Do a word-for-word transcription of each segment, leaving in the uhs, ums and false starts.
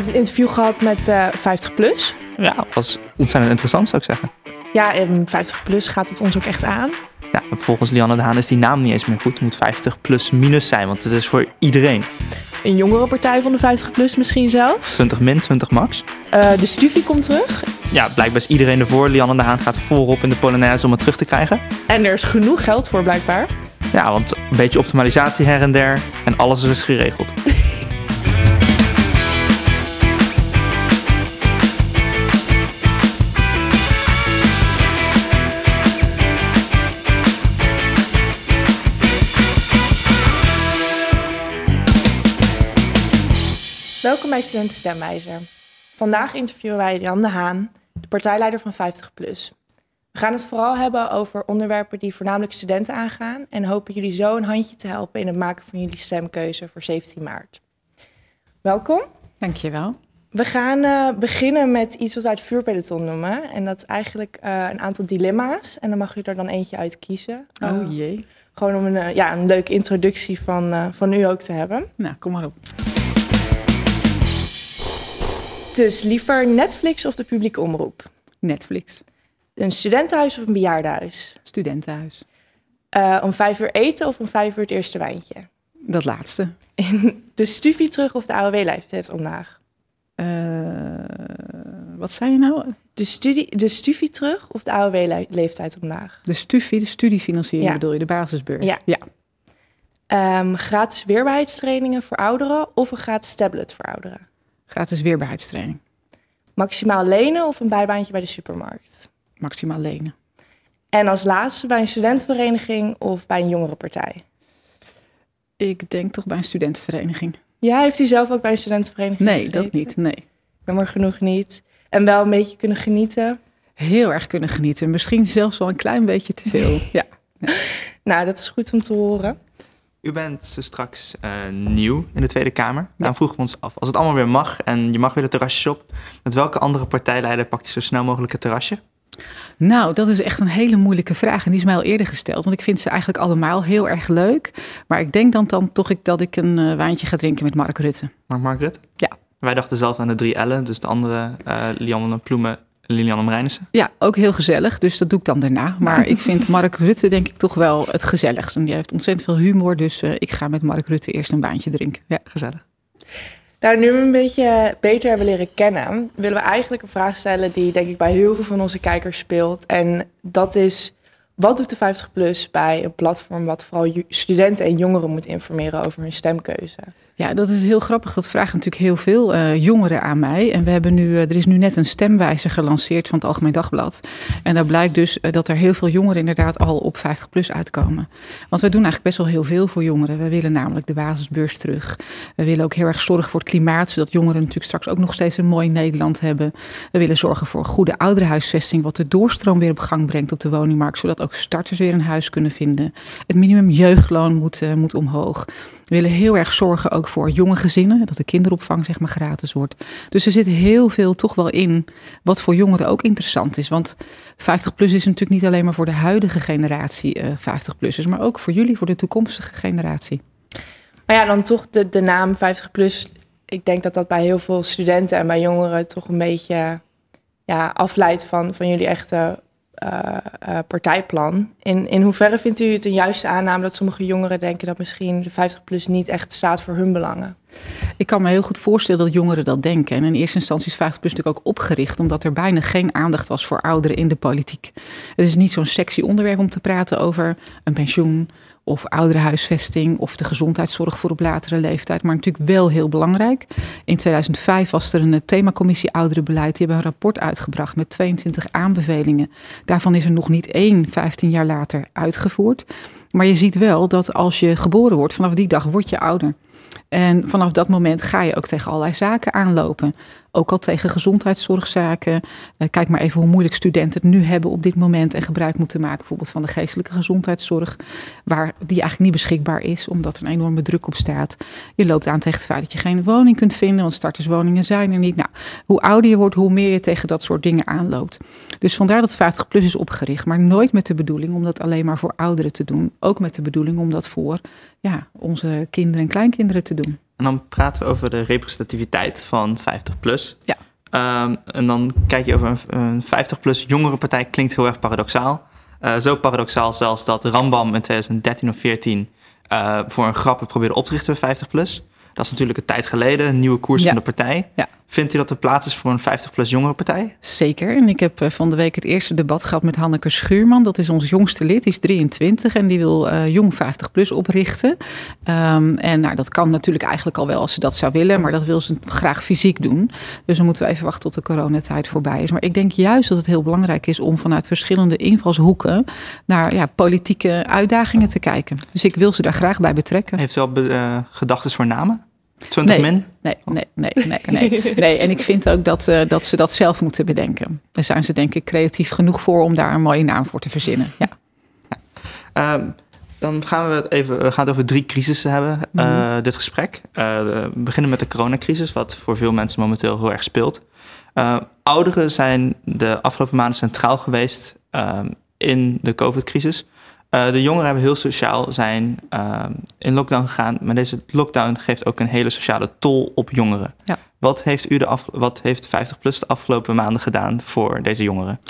het is een interview gehad met uh, vijftig plus. Ja, dat was ontzettend interessant, zou ik zeggen. Ja, um, vijftig plus gaat het ons ook echt aan. Ja, volgens Liane den Haan is die naam niet eens meer goed. Het moet vijftig plus minus zijn, want het is voor iedereen. Een jongere partij van de vijftig plus misschien zelf. twintig min, twintig max. Uh, de stufie komt terug. Ja, blijkbaar is iedereen ervoor. Liane den Haan gaat voorop in de Polonaise om het terug te krijgen. En er is genoeg geld voor blijkbaar. Ja, want een beetje optimalisatie her en der en alles is geregeld. Welkom bij Studentenstemwijzer. Vandaag interviewen wij Jan de Haan, de partijleider van vijftig plus. We gaan het vooral hebben over onderwerpen die voornamelijk studenten aangaan en hopen jullie zo een handje te helpen in het maken van jullie stemkeuze voor zeventien maart. Welkom. Dankjewel. We gaan uh, beginnen met iets wat wij het vuurpeloton noemen. En dat is eigenlijk uh, een aantal dilemma's. En dan mag u er dan eentje uit kiezen. Uh, oh jee. Gewoon om een, ja, een leuke introductie van, uh, van u ook te hebben. Nou, kom maar op. Dus liever Netflix of de publieke omroep? Netflix. Een studentenhuis of een bejaardenhuis? Studentenhuis. Uh, om vijf uur eten of om vijf uur het eerste wijntje? Dat laatste. De studie terug of de A O W-leeftijd omlaag? Uh, wat zei je nou? De studie, de studie terug of de A O W-leeftijd omlaag? De studie, de studiefinanciering ja. Bedoel je, de basisbeurs? Ja. ja. Um, gratis weerbaarheidstrainingen voor ouderen of een gratis tablet voor ouderen? Gratis weerbaarheidstraining. Maximaal lenen of een bijbaantje bij de supermarkt? Maximaal lenen. En als laatste bij een studentenvereniging of bij een jongerenpartij? Ik denk toch bij een studentenvereniging. Ja, heeft u zelf ook bij een studentenvereniging Nee, gezeten? Dat niet, nee. Jammer genoeg niet. En wel een beetje kunnen genieten? Heel erg kunnen genieten. Misschien zelfs wel een klein beetje te veel. ja. ja. Nou, dat is goed om te horen. U bent zo straks uh, nieuw in de Tweede Kamer. Ja. Daarom vroegen we ons af, als het allemaal weer mag en je mag weer de terrasjes op, met welke andere partijleider pakt u zo snel mogelijk het terrasje? Nou, dat is echt een hele moeilijke vraag en die is mij al eerder gesteld. Want ik vind ze eigenlijk allemaal heel erg leuk. Maar ik denk dan, dan toch ik, dat ik een uh, wijntje ga drinken met Mark Rutte. Maar Mark Rutte? Ja. Wij dachten zelf aan de drie L'en, dus de andere uh, Lianne Ploemen. Lilianne Marijnissen? Ja, ook heel gezellig. Dus dat doe ik dan daarna. Maar ik vind Mark Rutte denk ik toch wel het gezelligst. En die heeft ontzettend veel humor. Dus uh, ik ga met Mark Rutte eerst een baantje drinken. Ja, gezellig. Nou, nu we een beetje beter hebben leren kennen, willen we eigenlijk een vraag stellen die denk ik bij heel veel van onze kijkers speelt. En dat is, wat doet de vijftig plus bij een platform wat vooral studenten en jongeren moet informeren over hun stemkeuze? Ja, dat is heel grappig. Dat vragen natuurlijk heel veel uh, jongeren aan mij. En we hebben nu, uh, er is nu net een stemwijzer gelanceerd van het Algemeen Dagblad. En daar blijkt dus uh, dat er heel veel jongeren inderdaad al op vijftig plus uitkomen. Want we doen eigenlijk best wel heel veel voor jongeren. We willen namelijk de basisbeurs terug. We willen ook heel erg zorgen voor het klimaat, zodat jongeren natuurlijk straks ook nog steeds een mooi Nederland hebben. We willen zorgen voor goede ouderenhuisvesting, wat de doorstroom weer op gang brengt op de woningmarkt, zodat ook starters weer een huis kunnen vinden. Het minimum jeugdloon moet, uh, moet omhoog. We willen heel erg zorgen ook voor jonge gezinnen, dat de kinderopvang zeg maar gratis wordt. Dus er zit heel veel toch wel in wat voor jongeren ook interessant is. Want vijftig plus is natuurlijk niet alleen maar voor de huidige generatie uh, vijftig plussers, maar ook voor jullie, voor de toekomstige generatie. Maar ja, dan toch de, de naam vijftig plus. Ik denk dat dat bij heel veel studenten en bij jongeren toch een beetje ja, afleidt van, van jullie echte uh, uh, partijplan. In, in hoeverre vindt u het een juiste aanname dat sommige jongeren denken dat misschien de vijftig plus niet echt staat voor hun belangen? Ik kan me heel goed voorstellen dat jongeren dat denken. En in eerste instantie is vijftig plus natuurlijk ook opgericht, omdat er bijna geen aandacht was voor ouderen in de politiek. Het is niet zo'n sexy onderwerp om te praten over een pensioen of ouderenhuisvesting of de gezondheidszorg voor op latere leeftijd. Maar natuurlijk wel heel belangrijk. In tweeduizend vijf was er een themacommissie ouderenbeleid. Die hebben een rapport uitgebracht met tweeëntwintig aanbevelingen. Daarvan is er nog niet één vijftien jaar later uitgevoerd. Maar je ziet wel dat als je geboren wordt, vanaf die dag word je ouder. En vanaf dat moment ga je ook tegen allerlei zaken aanlopen. Ook al tegen gezondheidszorgzaken. Kijk maar even hoe moeilijk studenten het nu hebben op dit moment en gebruik moeten maken bijvoorbeeld van de geestelijke gezondheidszorg, waar die eigenlijk niet beschikbaar is, omdat er een enorme druk op staat. Je loopt aan tegen het feit dat je geen woning kunt vinden, want starterswoningen zijn er niet. Nou, hoe ouder je wordt, hoe meer je tegen dat soort dingen aanloopt. Dus vandaar dat vijftig plus is opgericht, maar nooit met de bedoeling om dat alleen maar voor ouderen te doen. Ook met de bedoeling om dat voor ja, onze kinderen en kleinkinderen te doen. En dan praten we over de representativiteit van vijftig plus. Ja. Um, en dan kijk je over een vijftig plus jongerenpartij, klinkt heel erg paradoxaal. Uh, zo paradoxaal zelfs dat Rambam in twintig dertien of veertien uh, voor een grap het probeerde op te richten, vijftig plus. Dat is natuurlijk een tijd geleden, een nieuwe koers ja. van de partij. Ja. Vindt u dat er plaats is voor een vijftig plus jongerenpartij? Zeker. En ik heb van de week het eerste debat gehad met Hanneke Schuurman. Dat is ons jongste lid, die is drieëntwintig en die wil uh, jong vijftig plus oprichten. Um, en nou, dat kan natuurlijk eigenlijk al wel als ze dat zou willen, maar dat wil ze graag fysiek doen. Dus dan moeten we even wachten tot de coronatijd voorbij is. Maar ik denk juist dat het heel belangrijk is om vanuit verschillende invalshoeken naar ja, politieke uitdagingen te kijken. Dus ik wil ze daar graag bij betrekken. Heeft u al be- uh, gedachten voor namen? twintig nee, min? Nee, nee, nee, nee, nee, nee. En ik vind ook dat, uh, dat ze dat zelf moeten bedenken. Daar zijn ze denk ik creatief genoeg voor om daar een mooie naam voor te verzinnen. Ja. Ja. Um, dan gaan we het even we gaan het over drie crisissen hebben, uh, mm. dit gesprek. Uh, we beginnen met de coronacrisis, wat voor veel mensen momenteel heel erg speelt. Uh, ouderen zijn de afgelopen maanden centraal geweest uh, in de COVID-crisis. Uh, de jongeren hebben heel sociaal zijn uh, in lockdown gegaan. Maar deze lockdown geeft ook een hele sociale tol op jongeren. Ja. Wat heeft u de af, wat heeft vijftig plus de afgelopen maanden gedaan voor deze jongeren?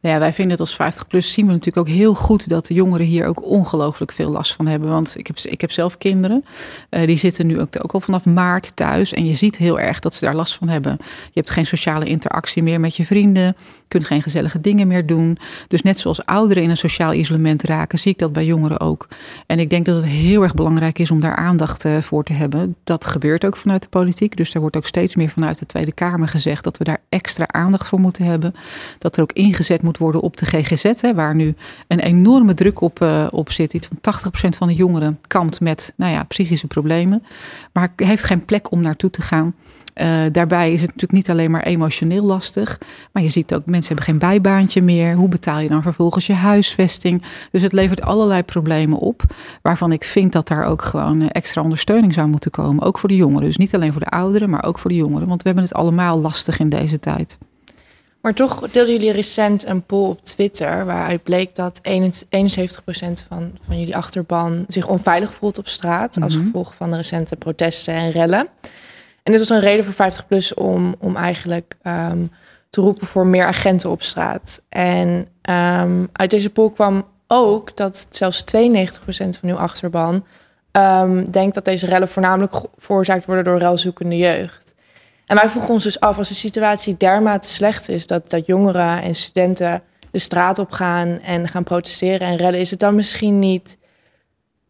Ja, wij vinden het als vijftig plus zien we natuurlijk ook heel goed dat de jongeren hier ook ongelooflijk veel last van hebben. Want ik heb, ik heb zelf kinderen, uh, die zitten nu ook, ook al vanaf maart thuis. En je ziet heel erg dat ze daar last van hebben. Je hebt geen sociale interactie meer met je vrienden. Je kunt geen gezellige dingen meer doen. Dus net zoals ouderen in een sociaal isolement raken, zie ik dat bij jongeren ook. En ik denk dat het heel erg belangrijk is om daar aandacht voor te hebben. Dat gebeurt ook vanuit de politiek. Dus daar wordt ook steeds meer vanuit de Tweede Kamer gezegd dat we daar extra aandacht voor moeten hebben. Dat er ook ingezet moet worden op de G G Z, hè, waar nu een enorme druk op, uh, op zit. Iets van tachtig procent van de jongeren kampt met nou ja, psychische problemen. Maar heeft geen plek om naartoe te gaan. Uh, daarbij is het natuurlijk niet alleen maar emotioneel lastig, maar je ziet ook mensen hebben geen bijbaantje meer. Hoe betaal je dan vervolgens je huisvesting? Dus het levert allerlei problemen op, waarvan ik vind dat daar ook gewoon extra ondersteuning zou moeten komen. Ook voor de jongeren, dus niet alleen voor de ouderen, maar ook voor de jongeren. Want we hebben het allemaal lastig in deze tijd. Maar toch deelden jullie recent een poll op Twitter waaruit bleek dat eenenzeventig procent van, van jullie achterban zich onveilig voelt op straat als mm-hmm. gevolg van de recente protesten en rellen. En dit was een reden voor vijftig plus om, om eigenlijk um, te roepen voor meer agenten op straat. En um, uit deze poll kwam ook dat zelfs tweeënnegentig procent van uw achterban um, denkt dat deze rellen voornamelijk veroorzaakt worden door relzoekende jeugd. En wij vroegen ons dus af, als de situatie dermate slecht is dat, dat jongeren en studenten de straat op gaan en gaan protesteren en rellen, is het dan misschien niet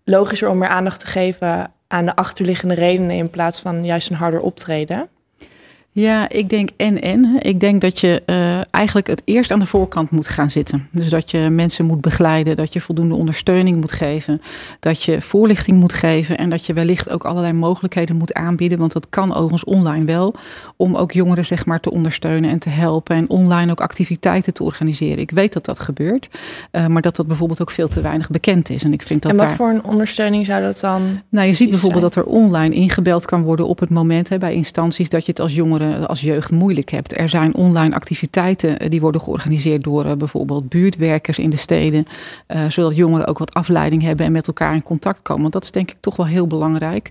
logischer om meer aandacht te geven aan de achterliggende redenen in plaats van juist een harder optreden? Ja, ik denk en-en. Ik denk dat je uh, eigenlijk het eerst aan de voorkant moet gaan zitten. Dus dat je mensen moet begeleiden, dat je voldoende ondersteuning moet geven, dat je voorlichting moet geven en dat je wellicht ook allerlei mogelijkheden moet aanbieden, want dat kan overigens online wel, om ook jongeren zeg maar te ondersteunen en te helpen en online ook activiteiten te organiseren. Ik weet dat dat gebeurt, uh, maar dat dat bijvoorbeeld ook veel te weinig bekend is. En ik vind dat En wat daar... voor een ondersteuning zou dat dan? Nou, je ziet bijvoorbeeld zijn dat er online ingebeld kan worden op het moment hè, bij instanties dat je het als jongeren als jeugd moeilijk hebt. Er zijn online activiteiten die worden georganiseerd door bijvoorbeeld buurtwerkers in de steden, uh, zodat jongeren ook wat afleiding hebben en met elkaar in contact komen. Want dat is denk ik toch wel heel belangrijk.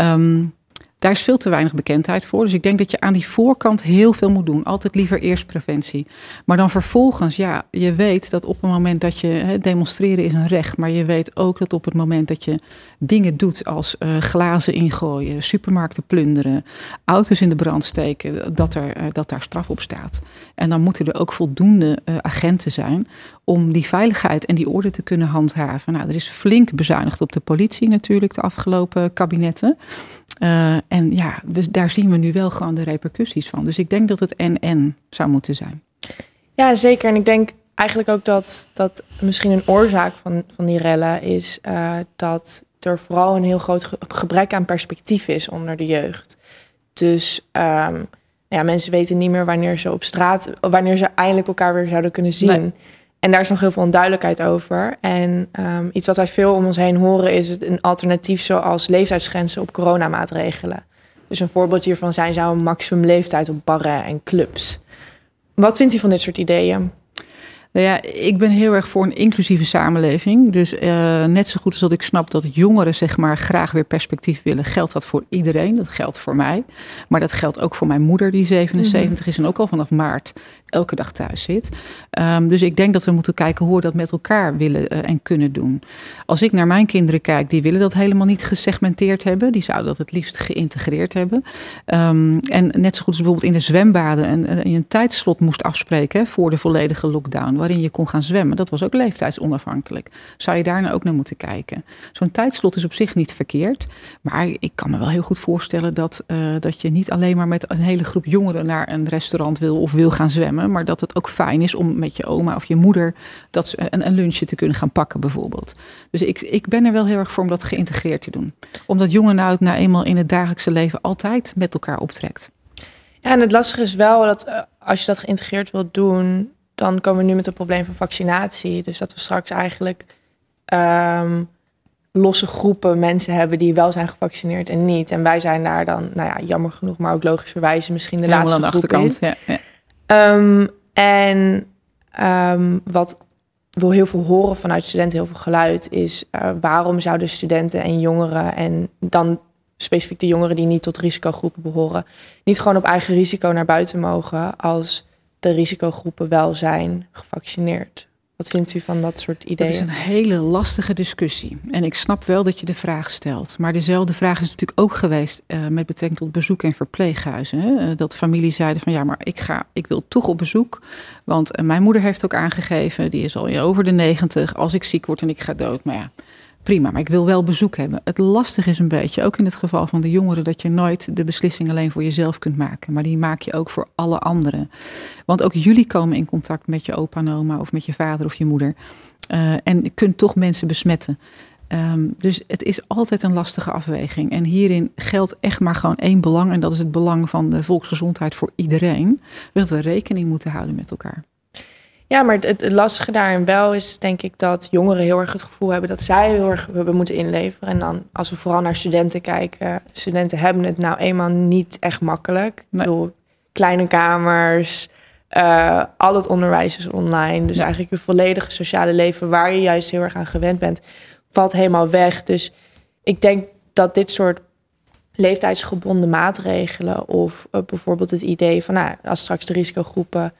Um, Daar is veel te weinig bekendheid voor. Dus ik denk dat je aan die voorkant heel veel moet doen. Altijd liever eerst preventie. Maar dan vervolgens, ja, je weet dat op het moment dat je... Hè, demonstreren is een recht, maar je weet ook dat op het moment dat je dingen doet als uh, glazen ingooien, supermarkten plunderen, auto's in de brand steken, dat, er, uh, dat daar straf op staat. En dan moeten er ook voldoende uh, agenten zijn om die veiligheid en die orde te kunnen handhaven. Nou, er is flink bezuinigd op de politie natuurlijk de afgelopen kabinetten. Uh, en ja, we, daar zien we nu wel gewoon de repercussies van. Dus ik denk dat het en-en zou moeten zijn. Ja, zeker. En ik denk eigenlijk ook dat, dat misschien een oorzaak van, van die rellen is uh, dat er vooral een heel groot ge- gebrek aan perspectief is onder de jeugd. Dus um, ja, mensen weten niet meer wanneer ze op straat, wanneer ze eindelijk elkaar weer zouden kunnen zien. Nee. En daar is nog heel veel onduidelijkheid over. En um, iets wat wij veel om ons heen horen is het een alternatief zoals leeftijdsgrenzen op coronamaatregelen. Dus een voorbeeld hiervan zijn zou een maximumleeftijd op barren en clubs. Wat vindt u van dit soort ideeën? Nou ja, ik ben heel erg voor een inclusieve samenleving. Dus uh, net zo goed als dat ik snap dat jongeren zeg maar graag weer perspectief willen, geldt dat voor iedereen. Dat geldt voor mij. Maar dat geldt ook voor mijn moeder die zevenenzeventig mm-hmm. is en ook al vanaf maart elke dag thuis zit. Um, dus ik denk dat we moeten kijken hoe we dat met elkaar willen uh, en kunnen doen. Als ik naar mijn kinderen kijk, die willen dat helemaal niet gesegmenteerd hebben. Die zouden dat het liefst geïntegreerd hebben. Um, en net zo goed als bijvoorbeeld in de zwembaden een, een, een tijdslot moest afspreken hè, voor de volledige lockdown, waarin je kon gaan zwemmen. Dat was ook leeftijdsonafhankelijk. Zou je daar nou ook naar moeten kijken? Zo'n tijdslot is op zich niet verkeerd. Maar ik kan me wel heel goed voorstellen dat, uh, dat je niet alleen maar met een hele groep jongeren naar een restaurant wil of wil gaan zwemmen. Maar dat het ook fijn is om met je oma of je moeder dat, een, een lunchje te kunnen gaan pakken bijvoorbeeld. Dus ik, ik ben er wel heel erg voor om dat geïntegreerd te doen. Omdat jongeren nou, nou eenmaal in het dagelijkse leven altijd met elkaar optrekt. Ja, en het lastige is wel dat uh, als je dat geïntegreerd wilt doen, dan komen we nu met het probleem van vaccinatie. Dus dat we straks eigenlijk um, losse groepen mensen hebben die wel zijn gevaccineerd en niet. En wij zijn daar dan, nou ja, jammer genoeg, maar ook logischerwijs misschien de helemaal laatste aan de achterkant. Ja, ja. Um, en um, wat we heel veel horen vanuit studenten, heel veel geluid, is uh, waarom zouden studenten en jongeren en dan specifiek de jongeren die niet tot risicogroepen behoren, niet gewoon op eigen risico naar buiten mogen als de risicogroepen wel zijn gevaccineerd. Wat vindt u van dat soort ideeën? Dat is een hele lastige discussie. En ik snap wel dat je de vraag stelt. Maar dezelfde vraag is natuurlijk ook geweest uh, met betrekking tot bezoek en verpleeghuizen. Hè? Uh, dat familie zeiden van ja, maar ik ga, ik wil toch op bezoek. Want uh, mijn moeder heeft ook aangegeven, die is al over de negentig. Als ik ziek word en ik ga dood, maar ja. Prima, maar ik wil wel bezoek hebben. Het lastige is een beetje, ook in het geval van de jongeren, dat je nooit de beslissing alleen voor jezelf kunt maken. Maar die maak je ook voor alle anderen. Want ook jullie komen in contact met je opa en oma of met je vader of je moeder. Uh, en je kunt toch mensen besmetten. Um, dus het is altijd een lastige afweging. En hierin geldt echt maar gewoon één belang. En dat is het belang van de volksgezondheid voor iedereen. Dus dat we rekening moeten houden met elkaar. Ja, maar het, het lastige daarin wel is, denk ik, dat jongeren heel erg het gevoel hebben dat zij heel erg hebben moeten inleveren. En dan, als we vooral naar studenten kijken, studenten hebben het nou eenmaal niet echt makkelijk. Nee. Ik bedoel, kleine kamers, uh, al het onderwijs is online. Dus ja. Eigenlijk je volledige sociale leven, waar je juist heel erg aan gewend bent, valt helemaal weg. Dus ik denk dat dit soort leeftijdsgebonden maatregelen of uh, bijvoorbeeld het idee van, nou, als straks de risicogroepen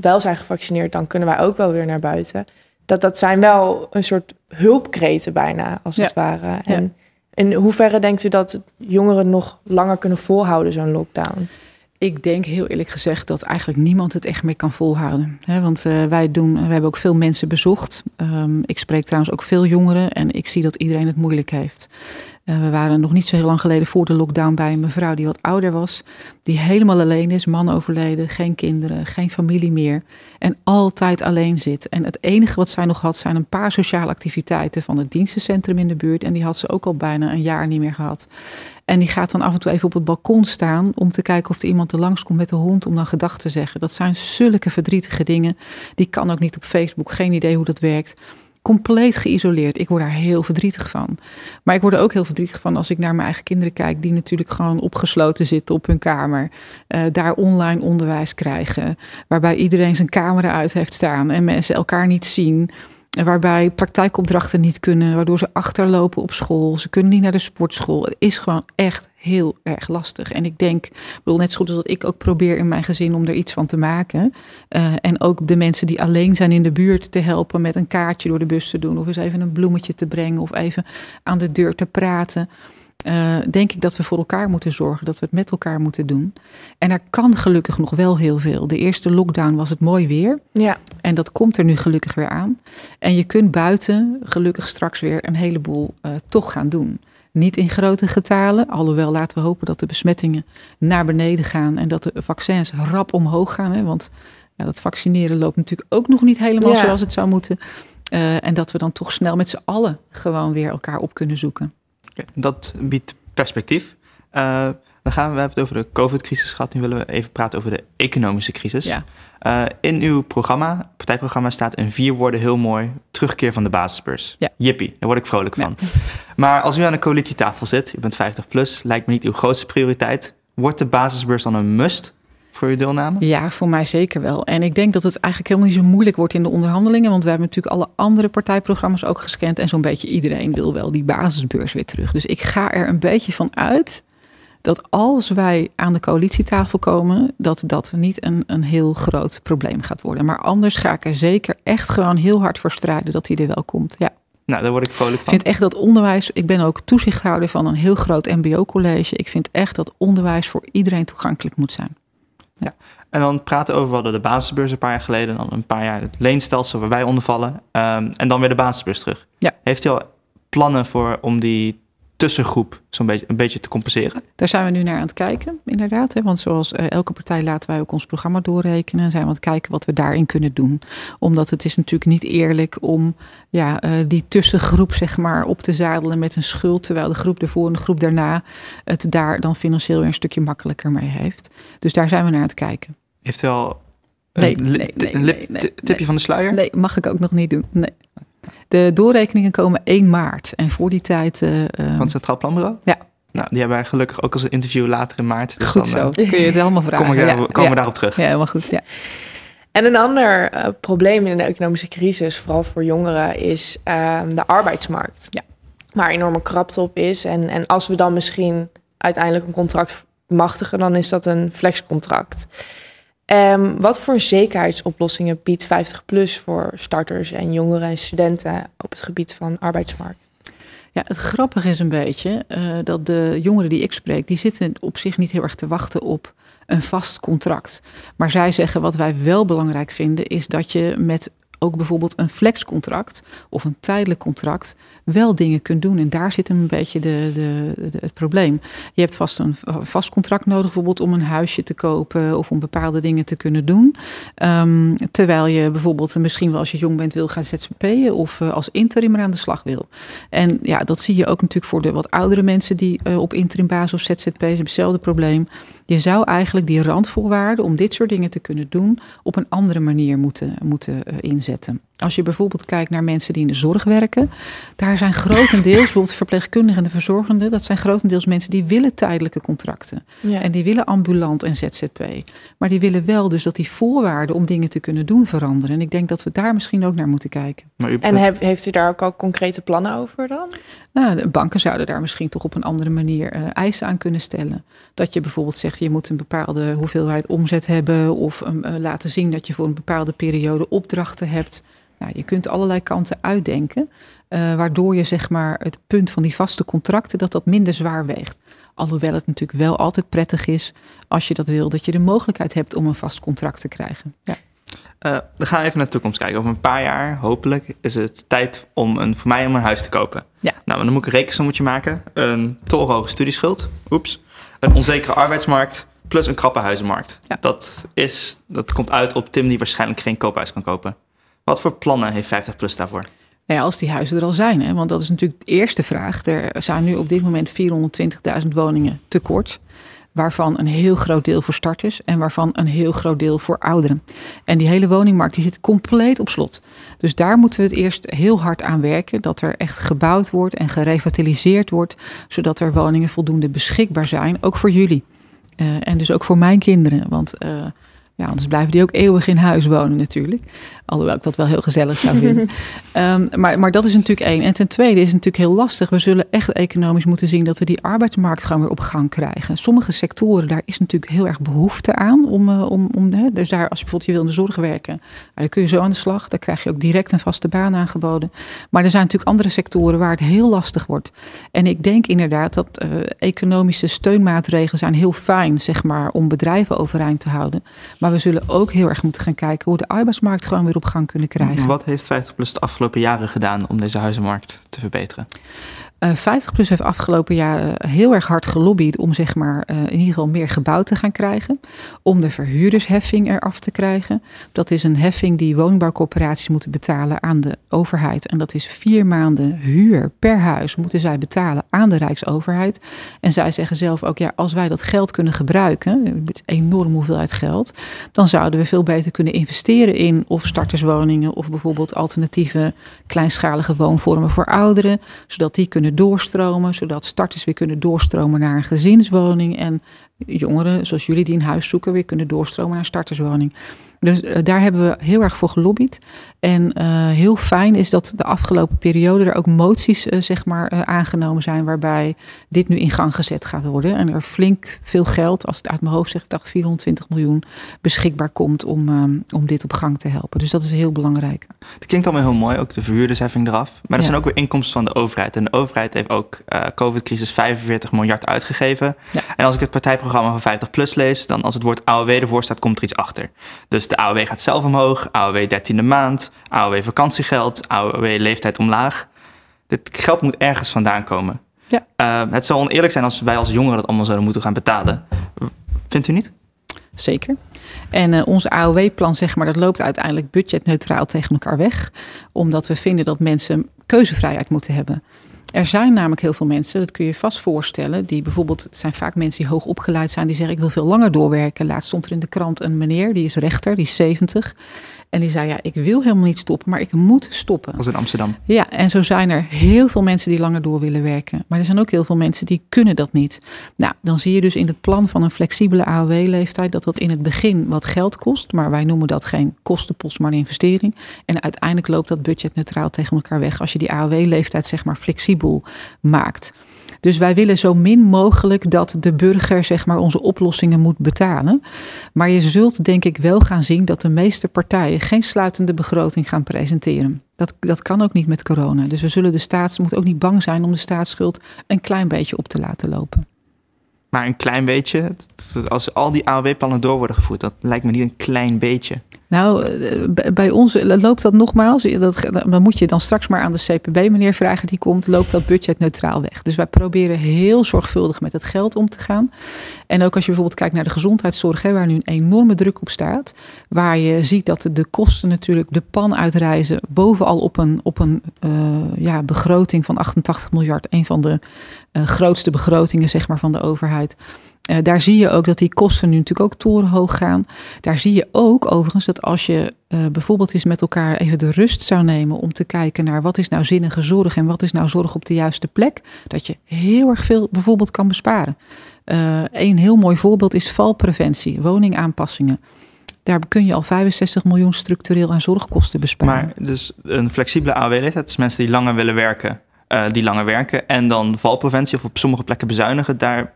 wel zijn gevaccineerd, dan kunnen wij ook wel weer naar buiten. Dat, dat zijn wel een soort hulpkreten bijna, als ja. het ware. En ja. in hoeverre denkt u dat jongeren nog langer kunnen volhouden, zo'n lockdown? Ik denk heel eerlijk gezegd dat eigenlijk niemand het echt meer kan volhouden. He, want uh, wij doen, we hebben ook veel mensen bezocht. Um, ik spreek trouwens ook veel jongeren en ik zie dat iedereen het moeilijk heeft. Uh, we waren nog niet zo heel lang geleden voor de lockdown bij een mevrouw die wat ouder was. Die helemaal alleen is, man overleden, geen kinderen, geen familie meer. En altijd alleen zit. En het enige wat zij nog had zijn een paar sociale activiteiten van het dienstencentrum in de buurt. En die had ze ook al bijna een jaar niet meer gehad. En die gaat dan af en toe even op het balkon staan om te kijken of er iemand er langs komt met de hond om dan gedag te zeggen. Dat zijn zulke verdrietige dingen. Die kan ook niet op Facebook, geen idee hoe dat werkt. Compleet geïsoleerd. Ik word daar heel verdrietig van. Maar ik word er ook heel verdrietig van als ik naar mijn eigen kinderen kijk, die natuurlijk gewoon opgesloten zitten op hun kamer. Uh, daar online onderwijs krijgen. Waarbij iedereen zijn camera uit heeft staan en mensen elkaar niet zien. Waarbij praktijkopdrachten niet kunnen, waardoor ze achterlopen op school. Ze kunnen niet naar de sportschool. Het is gewoon echt heel erg lastig. En ik denk, ik bedoel, net zo goed als dat ik ook probeer in mijn gezin om er iets van te maken. Uh, en ook de mensen die alleen zijn in de buurt te helpen met een kaartje door de bus te doen. Of eens even een bloemetje te brengen of even aan de deur te praten. Uh, denk ik dat we voor elkaar moeten zorgen, dat we het met elkaar moeten doen. En er kan gelukkig nog wel heel veel. De eerste lockdown was het mooi weer. Ja. En dat komt er nu gelukkig weer aan. En je kunt buiten gelukkig straks weer een heleboel uh, toch gaan doen. Niet in grote getalen, alhoewel laten we hopen dat de besmettingen naar beneden gaan en dat de vaccins rap omhoog gaan. Hè? Want ja, dat vaccineren loopt natuurlijk ook nog niet helemaal ja. zoals het zou moeten. Uh, en dat we dan toch snel met z'n allen gewoon weer elkaar op kunnen zoeken. Dat biedt perspectief. Uh, dan gaan we, we hebben het over de COVID-crisis gehad. Nu willen we even praten over de economische crisis. Ja. Uh, in uw programma, partijprogramma, staat in vier woorden heel mooi: terugkeer van de basisbeurs. Ja. Jippie, daar word ik vrolijk van. Ja. Maar als u aan de coalitietafel zit, u bent vijftig plus, lijkt me niet uw grootste prioriteit. Wordt de basisbeurs dan een must voor uw deelname? Ja, voor mij zeker wel. En ik denk dat het eigenlijk helemaal niet zo moeilijk wordt in de onderhandelingen. Want we hebben natuurlijk alle andere partijprogramma's ook gescand. En zo'n beetje iedereen wil wel die basisbeurs weer terug. Dus ik ga er een beetje van uit dat als wij aan de coalitietafel komen, dat dat niet een, een heel groot probleem gaat worden. Maar anders ga ik er zeker echt gewoon heel hard voor strijden dat hij er wel komt. Ja. Nou, daar word ik vrolijk van. Ik vind echt dat onderwijs... Ik ben ook toezichthouder van een heel groot mbo-college. Ik vind echt dat onderwijs voor iedereen toegankelijk moet zijn. Ja. En dan praten over, we hadden de basisbeurs een paar jaar geleden, dan een paar jaar het leenstelsel waar wij onder vallen. Um, en dan weer de basisbeurs terug. Ja. Heeft u al plannen voor om die tussengroep zo'n beetje, een beetje te compenseren? Daar zijn we nu naar aan het kijken, inderdaad. Hè? Want zoals uh, elke partij laten wij ook ons programma doorrekenen. En zijn we aan het kijken wat we daarin kunnen doen. Omdat het is natuurlijk niet eerlijk om ja, uh, die tussengroep zeg maar op te zadelen met een schuld. Terwijl de groep ervoor en de groep daarna het daar dan financieel weer een stukje makkelijker mee heeft. Dus daar zijn we naar aan het kijken. Heeft u al een nee, li- nee, nee, lip, nee, nee, tipje nee. van de sluier? Nee, mag ik ook nog niet doen. Nee. De doorrekeningen komen één maart. En voor die tijd... Uh, Van het Centraal Planbureau? Ja. Nou, die hebben wij gelukkig ook als een interview later in maart. Dus goed dan, zo, uh, kun je het helemaal vragen. Kom ik, ja, komen ja. we daarop terug. Ja, helemaal goed. Ja. En een ander uh, probleem in de economische crisis, vooral voor jongeren, is uh, de arbeidsmarkt. Ja. Waar enorme krapte op is. En, en als we dan misschien uiteindelijk een contract machtigen, dan is dat een flexcontract. Um, wat voor zekerheidsoplossingen biedt vijftig plus voor starters en jongeren en studenten op het gebied van arbeidsmarkt? Ja, het grappige is een beetje uh, dat de jongeren die ik spreek, die zitten op zich niet heel erg te wachten op een vast contract. Maar zij zeggen wat wij wel belangrijk vinden is dat je met ook bijvoorbeeld een flexcontract of een tijdelijk contract wel dingen kunt doen. En daar zit een beetje de, de, de, het probleem. Je hebt vast een vast contract nodig, bijvoorbeeld om een huisje te kopen of om bepaalde dingen te kunnen doen. Um, terwijl je bijvoorbeeld misschien wel als je jong bent wil gaan zzp'en of uh, als interimmer aan de slag wil. En ja, dat zie je ook natuurlijk voor de wat oudere mensen die uh, op interimbasis of zzp zijn, hetzelfde probleem. Je zou eigenlijk die randvoorwaarden om dit soort dingen te kunnen doen op een andere manier moeten, moeten inzetten. Als je bijvoorbeeld kijkt naar mensen die in de zorg werken, daar zijn grotendeels, bijvoorbeeld verpleegkundigen en de verzorgenden, dat zijn grotendeels mensen die willen tijdelijke contracten. Ja. En die willen ambulant en zzp. Maar die willen wel dus dat die voorwaarden om dingen te kunnen doen veranderen. En ik denk dat we daar misschien ook naar moeten kijken. Maar u... En heb, heeft u daar ook al concrete plannen over dan? Nou, de banken zouden daar misschien toch op een andere manier uh, eisen aan kunnen stellen. Dat je bijvoorbeeld zegt, je moet een bepaalde hoeveelheid omzet hebben of um, uh, laten zien dat je voor een bepaalde periode opdrachten hebt. Nou, je kunt allerlei kanten uitdenken, uh, waardoor je zeg maar het punt van die vaste contracten, dat dat minder zwaar weegt. Alhoewel het natuurlijk wel altijd prettig is, als je dat wil, dat je de mogelijkheid hebt om een vast contract te krijgen. Ja. Uh, we gaan even naar de toekomst kijken. Over een paar jaar, hopelijk, is het tijd om een, voor mij om een huis te kopen. Ja. Nou, dan moet ik een rekensommetje maken. Een torenhoge studieschuld, oeps, een onzekere arbeidsmarkt, plus een krappe huizenmarkt. Ja. Dat, is, dat komt uit op Tim die waarschijnlijk geen koophuis kan kopen. Wat voor plannen heeft vijftig plus daarvoor? Nou ja, als die huizen er al zijn, hè? Want dat is natuurlijk de eerste vraag. Er zijn nu op dit moment vierhonderdtwintigduizend woningen tekort, waarvan een heel groot deel voor starters en waarvan een heel groot deel voor ouderen. En die hele woningmarkt die zit compleet op slot. Dus daar moeten we het eerst heel hard aan werken, dat er echt gebouwd wordt en gerevitaliseerd wordt, zodat er woningen voldoende beschikbaar zijn, ook voor jullie. Uh, en dus ook voor mijn kinderen, want... Uh, Ja, anders blijven die ook eeuwig in huis wonen natuurlijk. Alhoewel ik dat wel heel gezellig zou vinden. um, maar, maar dat is natuurlijk één. En ten tweede is het natuurlijk heel lastig. We zullen echt economisch moeten zien dat we die arbeidsmarkt gewoon weer op gang krijgen. Sommige sectoren, daar is natuurlijk heel erg behoefte aan. Om, om, om, hè, dus daar, als je bijvoorbeeld je wil in de zorg werken, nou, dan kun je zo aan de slag. Daar krijg je ook direct een vaste baan aangeboden. Maar er zijn natuurlijk andere sectoren waar het heel lastig wordt. En ik denk inderdaad dat uh, economische steunmaatregelen zijn heel fijn, zeg maar, om bedrijven overeind te houden. Maar we zullen ook heel erg moeten gaan kijken hoe we de arbeidsmarkt gewoon weer op gang kunnen krijgen. Wat heeft vijftig plus de afgelopen jaren gedaan om deze huizenmarkt te verbeteren? Uh, vijftig plus heeft afgelopen jaren heel erg hard gelobbyd om zeg maar uh, in ieder geval meer gebouw te gaan krijgen. Om de verhuurdersheffing eraf te krijgen. Dat is een heffing die woningbouwcorporaties moeten betalen aan de overheid. En dat is vier maanden huur per huis moeten zij betalen aan de Rijksoverheid. En zij zeggen zelf ook, ja, als wij dat geld kunnen gebruiken, het is een enorme hoeveelheid geld, dan zouden we veel beter kunnen investeren in of starterswoningen of bijvoorbeeld alternatieve kleinschalige woonvormen voor ouderen. Zodat die kunnen doorstromen, zodat starters weer kunnen doorstromen naar een gezinswoning en jongeren zoals jullie die een huis zoeken weer kunnen doorstromen naar een starterswoning. Dus uh, daar hebben we heel erg voor gelobbyd. En uh, heel fijn is dat de afgelopen periode er ook moties uh, zeg maar, uh, aangenomen zijn waarbij dit nu in gang gezet gaat worden. En er flink veel geld, als het uit mijn hoofd zeg, ik dacht vierhonderdtwintig miljoen beschikbaar komt om, uh, om dit op gang te helpen. Dus dat is heel belangrijk. Dat klinkt allemaal heel mooi, ook de verhuurdersheffing eraf. Maar er ja. zijn ook weer inkomsten van de overheid. En de overheid heeft ook uh, COVID-crisis vijfenveertig miljard uitgegeven. Ja. En als ik het partijprogramma van vijftig plus lees, dan als het woord A O W ervoor staat, komt er iets achter. Dus de A O W gaat zelf omhoog, A O W dertiende maand, A O W vakantiegeld, A O W leeftijd omlaag. Dit geld moet ergens vandaan komen. Ja. Uh, het zou oneerlijk zijn als wij als jongeren dat allemaal zouden moeten gaan betalen. Vindt u niet? Zeker. En uh, ons A O W-plan, zeg maar, dat loopt uiteindelijk budgetneutraal tegen elkaar weg. Omdat we vinden dat mensen keuzevrijheid moeten hebben. Er zijn namelijk heel veel mensen, dat kun je vast voorstellen, die bijvoorbeeld, het zijn vaak mensen die hoog opgeleid zijn, die zeggen ik wil veel langer doorwerken. Laatst stond er in de krant een meneer, die is rechter, die is zeventig. En die zei ja, ik wil helemaal niet stoppen, maar ik moet stoppen. Als in Amsterdam. Ja, en zo zijn er heel veel mensen die langer door willen werken. Maar er zijn ook heel veel mensen die kunnen dat niet. Nou, dan zie je dus in het plan van een flexibele A O W-leeftijd dat dat in het begin wat geld kost. Maar wij noemen dat geen kostenpost, maar een investering. En uiteindelijk loopt dat budgetneutraal tegen elkaar weg als je die A O W-leeftijd zeg maar flexibel maakt. Dus wij willen zo min mogelijk dat de burger zeg maar, onze oplossingen moet betalen. Maar je zult denk ik wel gaan zien dat de meeste partijen geen sluitende begroting gaan presenteren. Dat, dat kan ook niet met corona. Dus we zullen de staats, moet ook niet bang zijn om de staatsschuld een klein beetje op te laten lopen. Maar een klein beetje, als al die A O W-plannen door worden gevoerd, dat lijkt me niet een klein beetje. Nou, bij ons loopt dat nogmaals, dat, dan moet je dan straks maar aan de C P B-meneer vragen die komt, loopt dat budgetneutraal weg. Dus wij proberen heel zorgvuldig met het geld om te gaan. En ook als je bijvoorbeeld kijkt naar de gezondheidszorg, hè, waar nu een enorme druk op staat, waar je ziet dat de kosten natuurlijk de pan uitreizen, bovenal op een, op een uh, ja, begroting van achtentachtig miljard, een van de uh, grootste begrotingen zeg maar, van de overheid. Uh, daar zie je ook dat die kosten nu natuurlijk ook torenhoog gaan. Daar zie je ook overigens dat als je uh, bijvoorbeeld eens met elkaar even de rust zou nemen om te kijken naar wat is nou zinnige zorg en wat is nou zorg op de juiste plek, dat je heel erg veel bijvoorbeeld kan besparen. Uh, een heel mooi voorbeeld is valpreventie, woningaanpassingen. Daar kun je al vijfenzestig miljoen structureel aan zorgkosten besparen. Maar dus een flexibele A O W-leeftijd, dus mensen die langer willen werken, uh, die langer werken en dan valpreventie of op sommige plekken bezuinigen, daar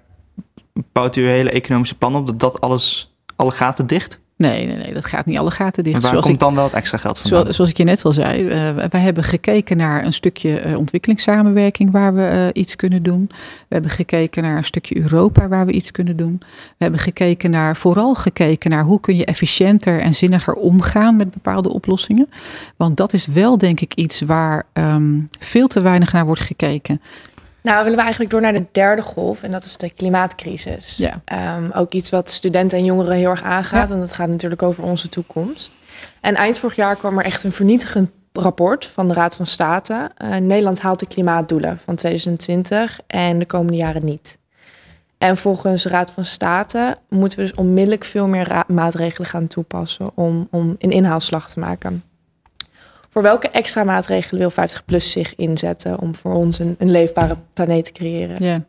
bouwt u uw hele economische plan op dat dat alles, alle gaten dicht? Nee, nee, nee, dat gaat niet alle gaten dicht. En waar zoals komt ik, dan wel het extra geld vandaan? Zoals, zoals ik je net al zei, uh, wij hebben gekeken naar een stukje uh, ontwikkelingssamenwerking waar we uh, iets kunnen doen. We hebben gekeken naar een stukje Europa waar we iets kunnen doen. We hebben gekeken naar, vooral gekeken naar hoe kun je efficiënter en zinniger omgaan met bepaalde oplossingen. Want dat is wel denk ik iets waar um, veel te weinig naar wordt gekeken. Nou, willen we eigenlijk door naar de derde golf en dat is de klimaatcrisis. Ja. Um, ook iets wat studenten en jongeren heel erg aangaat, ja. Want het gaat natuurlijk over onze toekomst. En eind vorig jaar kwam er echt een vernietigend rapport van de Raad van State. Uh, Nederland haalt de klimaatdoelen van tweeduizend twintig en de komende jaren niet. En volgens de Raad van State moeten we dus onmiddellijk veel meer ra- maatregelen gaan toepassen om, om een inhaalslag te maken. Voor welke extra maatregelen wil vijftig plus zich inzetten om voor ons een, een leefbare planeet te creëren? Yeah.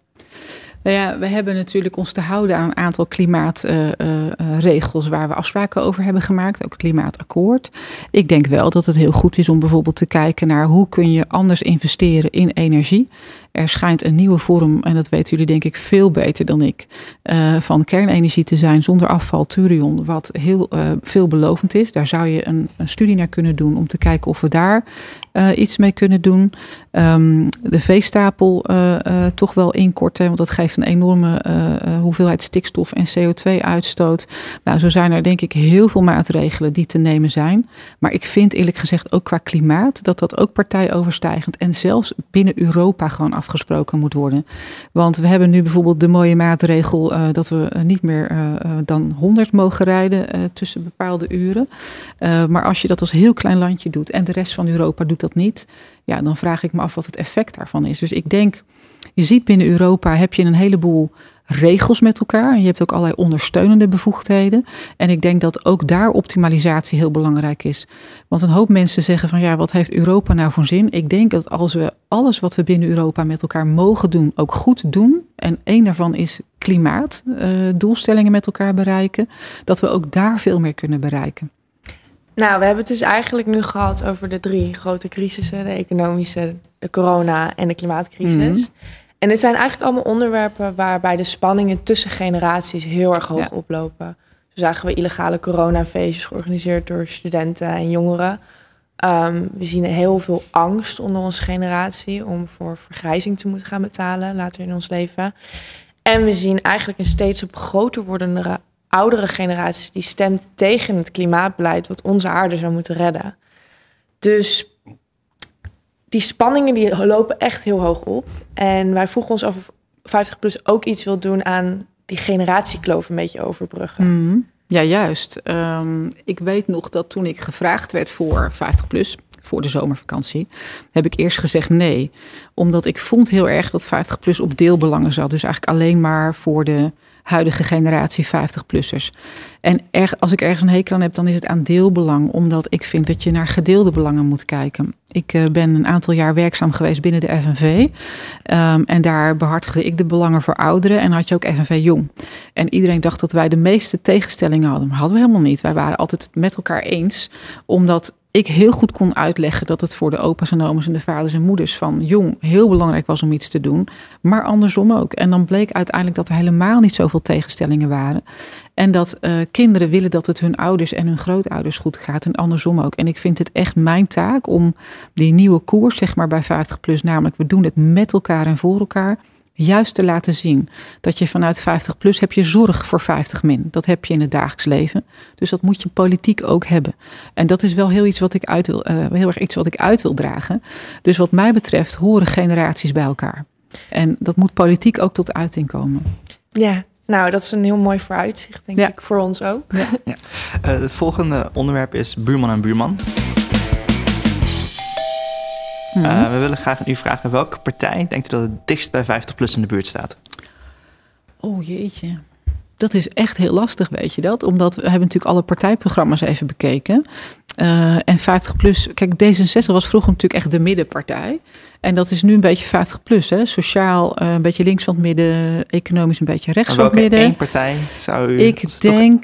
Nou ja, we hebben natuurlijk ons te houden aan een aantal klimaatregels uh, uh, waar we afspraken over hebben gemaakt. Ook het Klimaatakkoord. Ik denk wel dat het heel goed is om bijvoorbeeld te kijken naar hoe kun je anders investeren in energie. Er schijnt een nieuwe vorm, en dat weten jullie denk ik veel beter dan ik, uh, van kernenergie te zijn zonder afval, thorium, wat heel uh, veelbelovend is. Daar zou je een, een studie naar kunnen doen om te kijken of we daar uh, iets mee kunnen doen. Um, de veestapel uh, uh, toch wel inkorten, want dat geeft een enorme uh, hoeveelheid stikstof en C O twee uitstoot. Nou, zo zijn er denk ik heel veel maatregelen die te nemen zijn. Maar ik vind eerlijk gezegd ook qua klimaat dat dat ook partijoverstijgend en zelfs binnen Europa gewoon afgaat. Gesproken moet worden. Want we hebben nu bijvoorbeeld de mooie maatregel uh, dat we niet meer uh, dan honderd mogen rijden uh, tussen bepaalde uren. Uh, maar als je dat als heel klein landje doet en de rest van Europa doet dat niet, ja, dan vraag ik me af wat het effect daarvan is. Dus ik denk, je ziet binnen Europa heb je een heleboel regels met elkaar. Je hebt ook allerlei ondersteunende bevoegdheden. En ik denk dat ook daar optimalisatie heel belangrijk is. Want een hoop mensen zeggen van ja, wat heeft Europa nou voor zin? Ik denk dat als we alles wat we binnen Europa met elkaar mogen doen, ook goed doen. En één daarvan is klimaatdoelstellingen uh, met elkaar bereiken. Dat we ook daar veel meer kunnen bereiken. Nou, we hebben het dus eigenlijk nu gehad over de drie grote crisissen. De economische, de corona en de klimaatcrisis. Mm-hmm. En dit zijn eigenlijk allemaal onderwerpen waarbij de spanningen tussen generaties heel erg hoog ja. oplopen. Zo zagen we illegale coronafeestjes georganiseerd door studenten en jongeren. Um, we zien heel veel angst onder onze generatie om voor vergrijzing te moeten gaan betalen later in ons leven. En we zien eigenlijk een steeds op groter wordende oudere generatie die stemt tegen het klimaatbeleid wat onze aarde zou moeten redden. Dus die spanningen die lopen echt heel hoog op. En wij vroegen ons af of vijftig plus ook iets wil doen aan die generatiekloof een beetje overbruggen. Mm, ja, juist. Um, ik weet nog dat toen ik gevraagd werd voor vijftig plus, voor de zomervakantie, heb ik eerst gezegd nee. Omdat ik vond heel erg dat vijftig plus op deelbelangen zat. Dus eigenlijk alleen maar voor de huidige generatie vijftig-plussers. En er, als ik ergens een hekel aan heb, dan is het aan deelbelang. Omdat ik vind dat je naar gedeelde belangen moet kijken. Ik uh, ben een aantal jaar werkzaam geweest binnen de F N V. Um, en daar behartigde ik de belangen voor ouderen. En had je ook F N V Jong. En iedereen dacht dat wij de meeste tegenstellingen hadden. Maar hadden we helemaal niet. Wij waren altijd met elkaar eens. Omdat ik heel goed kon uitleggen dat het voor de opa's en oma's en de vaders en moeders van jong heel belangrijk was om iets te doen. Maar andersom ook. En dan bleek uiteindelijk dat er helemaal niet zoveel tegenstellingen waren. En dat uh, kinderen willen dat het hun ouders en hun grootouders goed gaat. En andersom ook. En ik vind het echt mijn taak om die nieuwe koers, zeg maar bij vijftig plus, namelijk we doen het met elkaar en voor elkaar, juist te laten zien dat je vanuit vijftig plus heb je zorg voor vijftig min. Dat heb je in het dagelijks leven. Dus dat moet je politiek ook hebben. En dat is wel heel, iets wat ik uit wil, uh, heel erg iets wat ik uit wil dragen. Dus wat mij betreft horen generaties bij elkaar. En dat moet politiek ook tot uiting komen. Ja, nou dat is een heel mooi vooruitzicht denk ja. ik voor ons ook. Ja. Ja. Uh, het volgende onderwerp is buurman en buurman. Uh, we willen graag aan u vragen, welke partij denkt u dat het dichtst bij vijftig plus in de buurt staat? Oh jeetje, dat is echt heel lastig, weet je dat? Omdat we hebben natuurlijk alle partijprogramma's even bekeken. Uh, en vijftig plus, kijk, D zesenzestig was vroeger natuurlijk echt de middenpartij. En dat is nu een beetje vijftig plus, hè? Sociaal uh, een beetje links van het midden, economisch een beetje rechts van het midden. Welke één partij zou u Ik denk,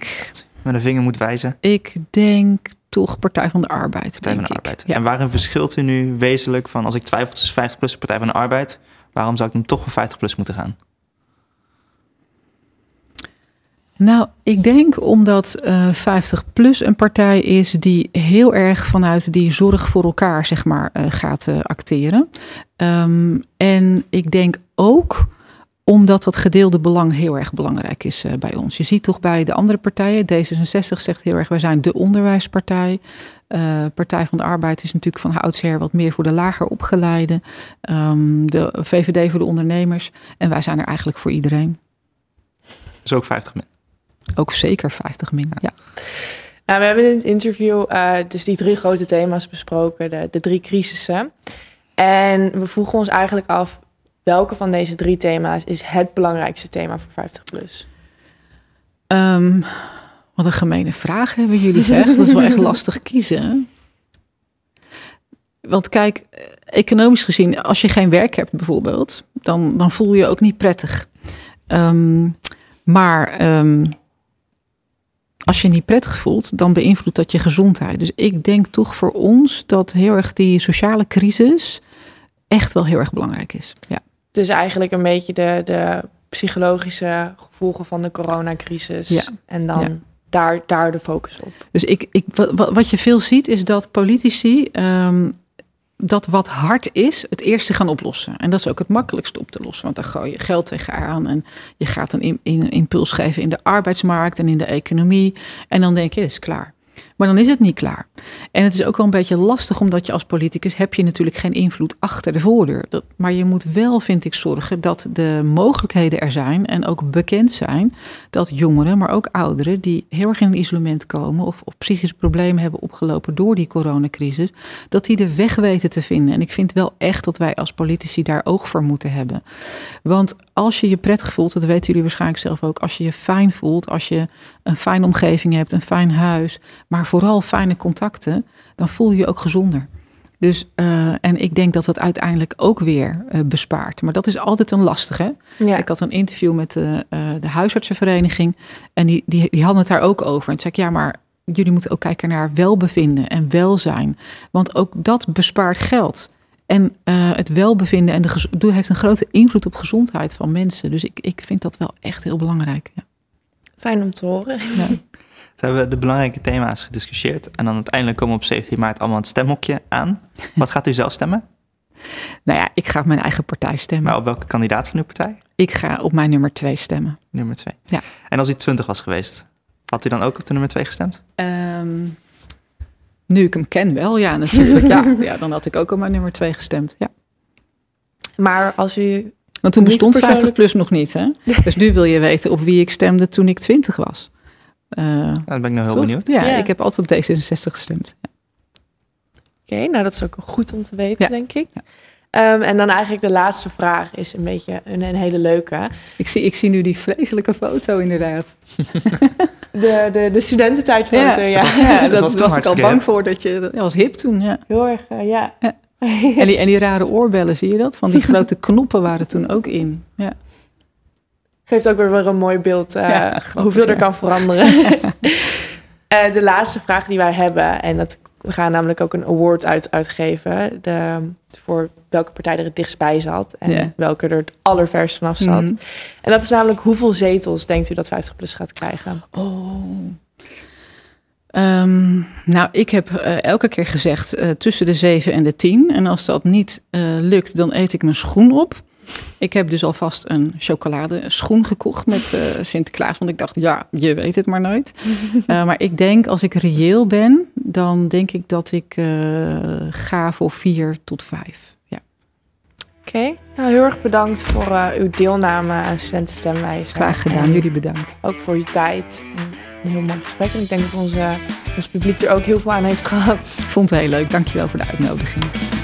met een vinger moet wijzen? Ik denk toch Partij van de Arbeid. Partij van de Arbeid. Ja. En waarin verschilt u nu wezenlijk van, als ik twijfel tussen vijftig plus en Partij van de Arbeid, waarom zou ik dan toch voor vijftig plus moeten gaan? Nou, ik denk omdat uh, vijftig plus een partij is die heel erg vanuit die zorg voor elkaar, zeg maar, uh, gaat uh, acteren. Um, en ik denk ook omdat dat gedeelde belang heel erg belangrijk is uh, bij ons. Je ziet toch bij de andere partijen, D zesenzestig zegt heel erg, wij zijn de onderwijspartij. Uh, Partij van de Arbeid is natuurlijk van oudsher wat meer voor de lager opgeleiden. Um, de V V D voor de ondernemers. En wij zijn er eigenlijk voor iedereen. Dus ook vijftig min? Ook zeker vijftig min, ja. Nou, we hebben in het interview uh, dus die drie grote thema's besproken. De, de drie crisissen. En we vroegen ons eigenlijk af, welke van deze drie thema's is het belangrijkste thema voor vijftig plus? Um, wat een gemene vraag hebben jullie zeg. Dat is wel echt lastig kiezen. Want kijk, economisch gezien, als je geen werk hebt bijvoorbeeld, dan, dan voel je je ook niet prettig. Um, maar um, als je niet prettig voelt, dan beïnvloedt dat je gezondheid. Dus ik denk toch voor ons dat heel erg die sociale crisis echt wel heel erg belangrijk is. Ja. Dus eigenlijk een beetje de, de psychologische gevolgen van de coronacrisis. Ja. En dan ja. daar, daar de focus op. Dus ik, ik, wat, wat je veel ziet is dat politici um, dat wat hard is, het eerste gaan oplossen. En dat is ook het makkelijkste op te lossen. Want daar gooi je geld tegenaan. En je gaat een in, in, impuls geven in de arbeidsmarkt en in de economie. En dan denk je, dit is klaar. Maar dan is het niet klaar. En het is ook wel een beetje lastig, omdat je als politicus heb je natuurlijk geen invloed achter de voordeur. Dat, maar je moet wel, vind ik, zorgen dat de mogelijkheden er zijn en ook bekend zijn dat jongeren, maar ook ouderen die heel erg in een isolement komen of, of psychische problemen hebben opgelopen door die coronacrisis, dat die de weg weten te vinden. En ik vind wel echt dat wij als politici daar oog voor moeten hebben. Want als je je prettig voelt, dat weten jullie waarschijnlijk zelf ook, als je je fijn voelt, als je een fijne omgeving hebt, een fijn huis, maar vooral fijne contacten, dan voel je je ook gezonder. Dus, uh, en ik denk dat dat uiteindelijk ook weer uh, bespaart. Maar dat is altijd een lastige. Ja. Ik had een interview met de, uh, de huisartsenvereniging. En die, die, die hadden het daar ook over. En toen zei ik, ja, maar jullie moeten ook kijken naar welbevinden en welzijn. Want ook dat bespaart geld. En uh, het welbevinden en de gez- heeft een grote invloed op gezondheid van mensen. Dus ik, ik vind dat wel echt heel belangrijk. Ja. Fijn om te horen. Ja. Dus hebben we de belangrijke thema's gediscussieerd. En dan uiteindelijk komen we op zeventien maart allemaal het stemhokje aan. Wat gaat u zelf stemmen? Nou ja, ik ga op mijn eigen partij stemmen. Maar op welke kandidaat van uw partij? Ik ga op mijn nummer twee stemmen. Nummer twee. Ja. En als u twintig was geweest, had u dan ook op de nummer twee gestemd? Um, nu ik hem ken wel, ja natuurlijk. ja, ja, dan had ik ook op mijn nummer twee gestemd, ja. Maar als u... Want toen bestond persoonlijk... vijftig plus nog niet, hè? Dus nu wil je weten op wie ik stemde toen ik twintig was. Uh, nou, dan ben ik nog heel toch? benieuwd. Ja, ja, ik heb altijd op D zesenzestig gestemd. Ja. Oké, okay, nou dat is ook goed om te weten, ja. denk ik. Ja. Um, en dan eigenlijk de laatste vraag is een beetje een, een hele leuke. Ik zie, ik zie nu die vreselijke foto inderdaad. de, de, de studententijdfoto, ja. ja. Dat was, ja, dat dat was, was ik al bang hip. voor. Dat je dat was hip toen, ja. Heel erg, uh, ja. ja. en, die, en die rare oorbellen, zie je dat? Van die grote knoppen waren toen ook in, ja. Geeft ook weer een mooi beeld uh, ja, grappig, hoeveel er ja. kan veranderen. uh, de laatste vraag die wij hebben, en dat, we gaan namelijk ook een award uit, uitgeven... De, voor welke partij er het dichtst bij zat en yeah. welke er het allerverst vanaf zat. Mm. En dat is namelijk hoeveel zetels denkt u dat vijftig plus gaat krijgen? Oh... Um, nou, ik heb uh, elke keer gezegd uh, tussen de zeven en de tien. En als dat niet uh, lukt, dan eet ik mijn schoen op. Ik heb dus alvast een chocoladeschoen gekocht met uh, Sinterklaas. Want ik dacht, ja, je weet het maar nooit. Uh, maar ik denk, als ik reëel ben, dan denk ik dat ik uh, ga voor vier tot vijf. Ja. Oké, okay. Nou heel erg bedankt voor uh, uw deelname aan Studentenstemwijzer. Graag gedaan, en jullie bedankt. Ook voor je tijd. Een heel mooi gesprek. En ik denk dat onze, ons publiek er ook heel veel aan heeft gehad. Ik vond het heel leuk. Dankjewel voor de uitnodiging.